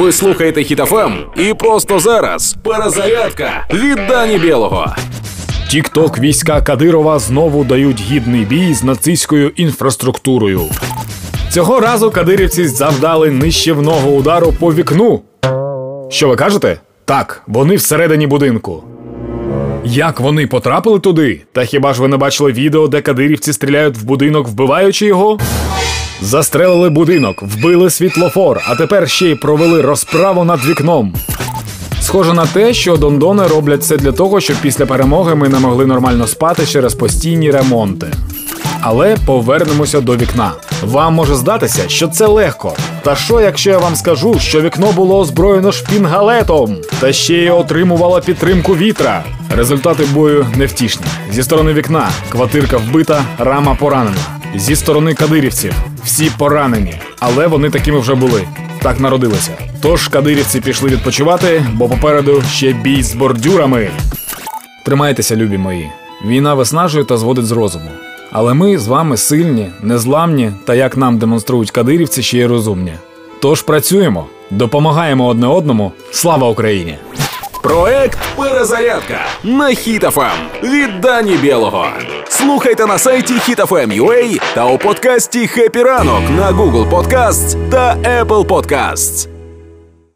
Ви слухаєте Hit FM. І просто зараз перезарядка від Дані Бєлого. Тік-ток війська Кадирова знову дають гідний бій з нацистською інфраструктурою. Цього разу кадирівці завдали нищівного удару по вікну. Що ви кажете? Так, вони всередині будинку. Як вони потрапили туди? Та хіба ж ви не бачили відео, де кадирівці стріляють в будинок, вбиваючи його? Застрелили будинок, вбили світлофор, а тепер ще й провели розправу над вікном. Схоже на те, що дондони роблять це для того, щоб після перемоги ми не могли нормально спати через постійні ремонти. Але повернемося до вікна. Вам може здатися, що це легко. Та що, якщо я вам скажу, що вікно було озброєно шпінгалетом? Та ще й отримувало підтримку вітра. Результати бою невтішні. Зі сторони вікна – квартирка вбита, рама поранена. Зі сторони кадирівців – всі поранені. Але вони такими вже були. Так народилися. Тож кадирівці пішли відпочивати, бо попереду ще бій з бордюрами. Тримайтеся, любі мої. Війна виснажує та зводить з розуму. Але ми з вами сильні, незламні та, як нам демонструють кадирівці, ще й розумні. Тож працюємо, допомагаємо одне одному. Слава Україні! Проект «Перезарядка» на Хітофам від Дані Бєлого. Слухайте на сайті hitfm.ua та у подкасті «Happy Ранок» на Google подкаст та Apple подкаст.